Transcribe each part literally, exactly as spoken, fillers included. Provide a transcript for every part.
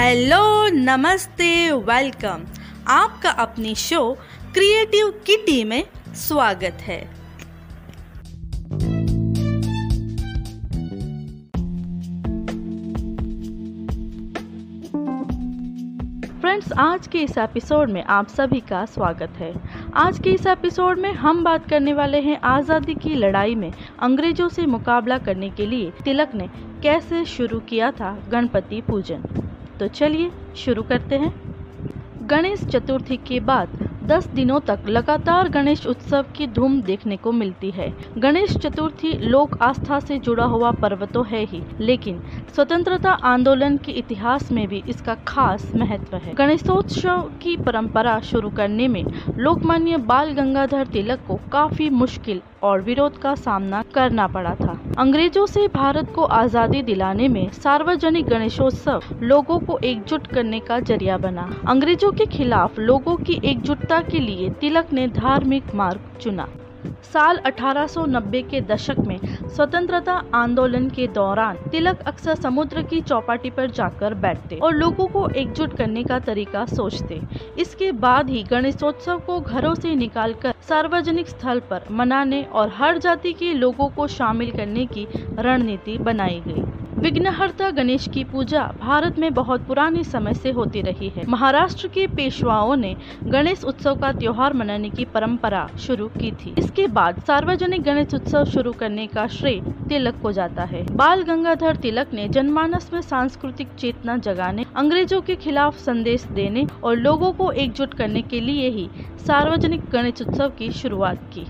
Hello, नमस्ते, welcome. आपका अपनी शो क्रिएटिव किटी में स्वागत है। फ्रेंड्स, आज के इस एपिसोड में आप सभी का स्वागत है। आज के इस एपिसोड में हम बात करने वाले हैं आज़ादी की लड़ाई में अंग्रेजों से मुकाबला करने के लिए तिलक ने कैसे शुरू किया था गणपति पूजन। तो चलिए शुरू करते हैं। गणेश चतुर्थी के बाद दस दिनों तक लगातार गणेश उत्सव की धूम देखने को मिलती है। गणेश चतुर्थी लोक आस्था से जुड़ा हुआ पर्व तो है ही, लेकिन स्वतंत्रता आंदोलन के इतिहास में भी इसका खास महत्व है। गणेशोत्सव की परंपरा शुरू करने में लोकमान्य बाल गंगाधर तिलक को काफी मुश्किल और विरोध का सामना करना पड़ा था। अंग्रेजों से भारत को आज़ादी दिलाने में सार्वजनिक गणेशोत्सव लोगों को एकजुट करने का जरिया बना। अंग्रेजों के खिलाफ लोगों की एकजुटता के लिए तिलक ने धार्मिक मार्ग चुना। साल अठारह सौ नब्बे के दशक में स्वतंत्रता आंदोलन के दौरान तिलक अक्सर समुद्र की चौपाटी पर जाकर बैठते और लोगों को एकजुट करने का तरीका सोचते। इसके बाद ही गणेशोत्सव को घरों से निकालकर सार्वजनिक स्थल पर मनाने और हर जाति के लोगों को शामिल करने की रणनीति बनाई गई। विघ्नहर्ता गणेश की पूजा भारत में बहुत पुराने समय से होती रही है। महाराष्ट्र के पेशवाओं ने गणेश उत्सव का त्योहार मनाने की परंपरा शुरू की थी। इसके बाद सार्वजनिक गणेश उत्सव शुरू करने का श्रेय तिलक को जाता है। बाल गंगाधर तिलक ने जनमानस में सांस्कृतिक चेतना जगाने, अंग्रेजों के खिलाफ संदेश देने और लोगों को एकजुट करने के लिए ही सार्वजनिक गणेश उत्सव की शुरुआत की।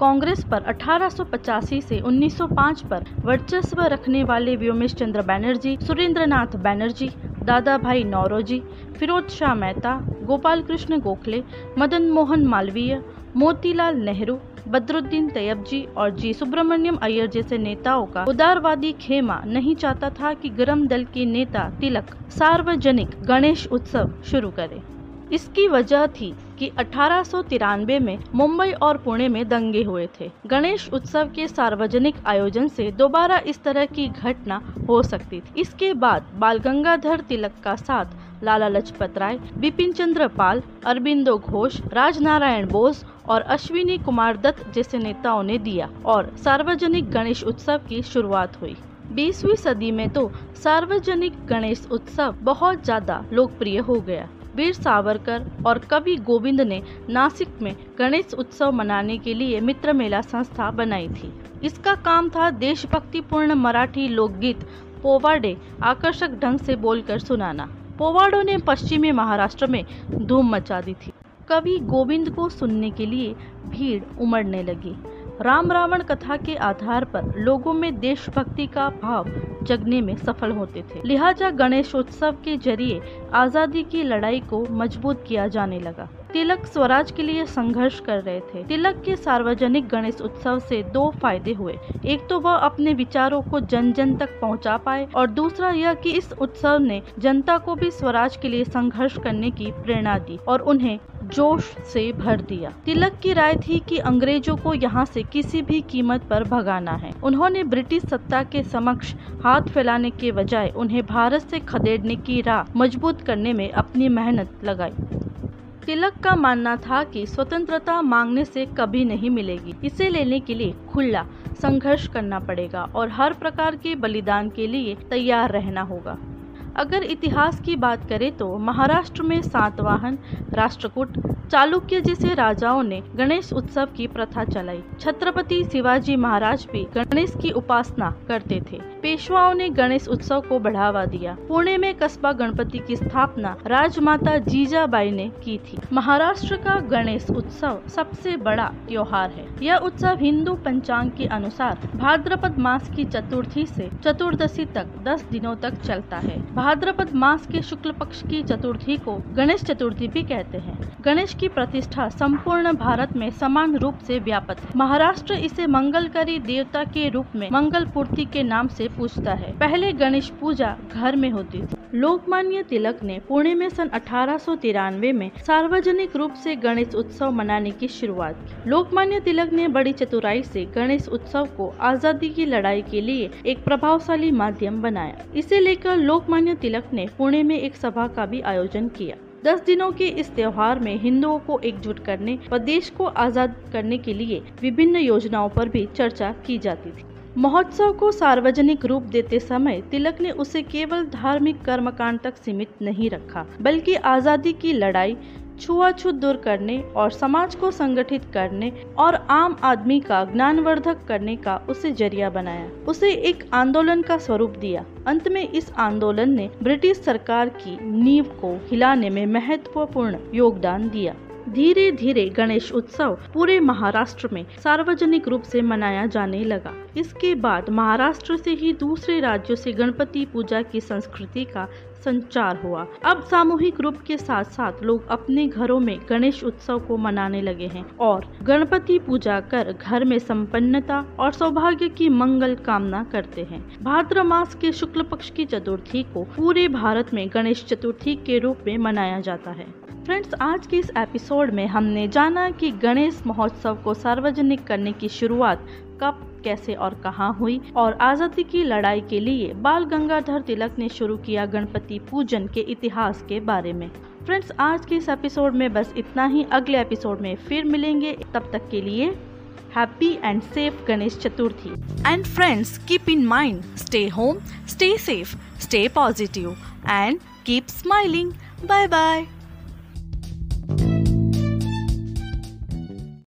कांग्रेस पर अठारह सौ पचासी से उन्नीस सौ पाँच पर वर्चस्व रखने वाले व्योमेश चंद्र बैनर्जी, सुरेंद्र नाथ बैनर्जी, दादा भाई नौरोजी, फिरोज शाह मेहता, गोपाल कृष्ण गोखले, मदन मोहन मालवीय, मोतीलाल नेहरू, बद्रुद्दीन तैयबजी और जी सुब्रमण्यम अय्यर जैसे नेताओं का उदारवादी खेमा नहीं चाहता था कि गरम दल के नेता तिलक सार्वजनिक गणेश उत्सव शुरू करे। इसकी वजह थी कि अठारह सौ तिरानवे में मुंबई और पुणे में दंगे हुए थे। गणेश उत्सव के सार्वजनिक आयोजन से दोबारा इस तरह की घटना हो सकती थी। इसके बाद बाल गंगाधर तिलक का साथ लाला लजपत राय, बिपिन चंद्र पाल, अरबिंदो घोष, राज नारायण बोस और अश्विनी कुमार दत्त जैसे नेताओं ने दिया और सार्वजनिक गणेश उत्सव की शुरुआत हुई। बीसवीं सदी में तो सार्वजनिक गणेश उत्सव बहुत ज्यादा लोकप्रिय हो गया। वीर सावरकर और कवि गोविंद ने नासिक में गणेश उत्सव मनाने के लिए मित्र मेला संस्था बनाई थी। इसका काम था देशभक्तिपूर्ण मराठी लोकगीत पोवाडे आकर्षक ढंग से बोलकर सुनाना। पोवाडों ने पश्चिमी महाराष्ट्र में धूम मचा दी थी। कवि गोविंद को सुनने के लिए भीड़ उमड़ने लगी। राम रावण कथा के आधार पर लोगों में देशभक्ति का भाव जगने में सफल होते थे। लिहाजा गणेशोत्सव के जरिए आजादी की लड़ाई को मजबूत किया जाने लगा। तिलक स्वराज के लिए संघर्ष कर रहे थे। तिलक के सार्वजनिक गणेश उत्सव से दो फायदे हुए। एक तो वह अपने विचारों को जन जन तक पहुंचा पाए और दूसरा यह कि इस उत्सव ने जनता को भी स्वराज के लिए संघर्ष करने की प्रेरणा दी और उन्हें जोश से भर दिया। तिलक की राय थी कि अंग्रेजों को यहाँ से किसी भी कीमत पर भगाना है। उन्होंने ब्रिटिश सत्ता के समक्ष हाथ फैलाने के बजाय उन्हें भारत से खदेड़ने की राह मजबूत करने में अपनी मेहनत लगाई। तिलक का मानना था कि स्वतंत्रता मांगने से कभी नहीं मिलेगी, इसे लेने के लिए खुला संघर्ष करना पड़ेगा और हर प्रकार के बलिदान के लिए तैयार रहना होगा। अगर इतिहास की बात करें तो महाराष्ट्र में सातवाहन, राष्ट्रकूट, चालुक्य जैसे राजाओं ने गणेश उत्सव की प्रथा चलाई। छत्रपति शिवाजी महाराज भी गणेश की उपासना करते थे। पेशवाओं ने गणेश उत्सव को बढ़ावा दिया। पुणे में कस्बा गणपति की स्थापना राजमाता जीजाबाई ने की थी। महाराष्ट्र का गणेश उत्सव सबसे बड़ा त्योहार है। यह उत्सव हिंदू पंचांग के अनुसार भाद्रपद मास की चतुर्थी से चतुर्दशी तक दस दिनों तक चलता है। भाद्रपद मास के शुक्ल पक्ष की चतुर्थी को गणेश चतुर्थी भी कहते हैं। गणेश की प्रतिष्ठा संपूर्ण भारत में समान रूप से व्यापक है। महाराष्ट्र इसे मंगलकारी देवता के रूप में मंगल पूर्ति के नाम से पूजता है। पहले गणेश पूजा घर में होती थी। लोकमान्य तिलक ने पुणे में सन अठारह सौ तिरानवे में सार्वजनिक रूप से गणेश उत्सव मनाने की शुरुआत की। लोकमान्य तिलक ने बड़ी चतुराई से गणेश उत्सव को आजादी की लड़ाई के लिए एक प्रभावशाली माध्यम बनाया। इसे लेकर लोकमान्य तिलक ने पुणे में एक सभा का भी आयोजन किया। दस दिनों के इस त्योहार में हिंदुओं को एकजुट करने व देश को आजाद करने के लिए विभिन्न योजनाओं पर भी चर्चा की जाती थी। महोत्सव को सार्वजनिक रूप देते समय तिलक ने उसे केवल धार्मिक कर्मकांड तक सीमित नहीं रखा, बल्कि आजादी की लड़ाई, छुआछूत दूर करने और समाज को संगठित करने और आम आदमी का ज्ञानवर्धक करने का उसे जरिया बनाया, उसे एक आंदोलन का स्वरूप दिया। अंत में इस आंदोलन ने ब्रिटिश सरकार की नींव को हिलाने में महत्वपूर्ण योगदान दिया। धीरे धीरे गणेश उत्सव पूरे महाराष्ट्र में सार्वजनिक रूप से मनाया जाने लगा। इसके बाद महाराष्ट्र से ही दूसरे राज्यों से गणपति पूजा की संस्कृति का संचार हुआ। अब सामूहिक रूप के साथ साथ लोग अपने घरों में गणेश उत्सव को मनाने लगे हैं और गणपति पूजा कर घर में संपन्नता और सौभाग्य की मंगल कामना करते हैं। भाद्र मास के शुक्ल पक्ष की चतुर्थी को पूरे भारत में गणेश चतुर्थी के रूप में मनाया जाता है। फ्रेंड्स, आज के इस एपिसोड में हमने जाना कि गणेश महोत्सव को सार्वजनिक करने की शुरुआत कब, कैसे और कहाँ हुई और आजादी की लड़ाई के लिए बाल गंगाधर तिलक ने शुरू किया गणपति पूजन के इतिहास के बारे में। फ्रेंड्स, आज के इस एपिसोड में बस इतना ही। अगले एपिसोड में फिर मिलेंगे, तब तक के लिए happy and safe Ganesh Chaturthi. And friends, keep in mind, Stay home, stay safe, stay positive, and keep smiling. Bye bye.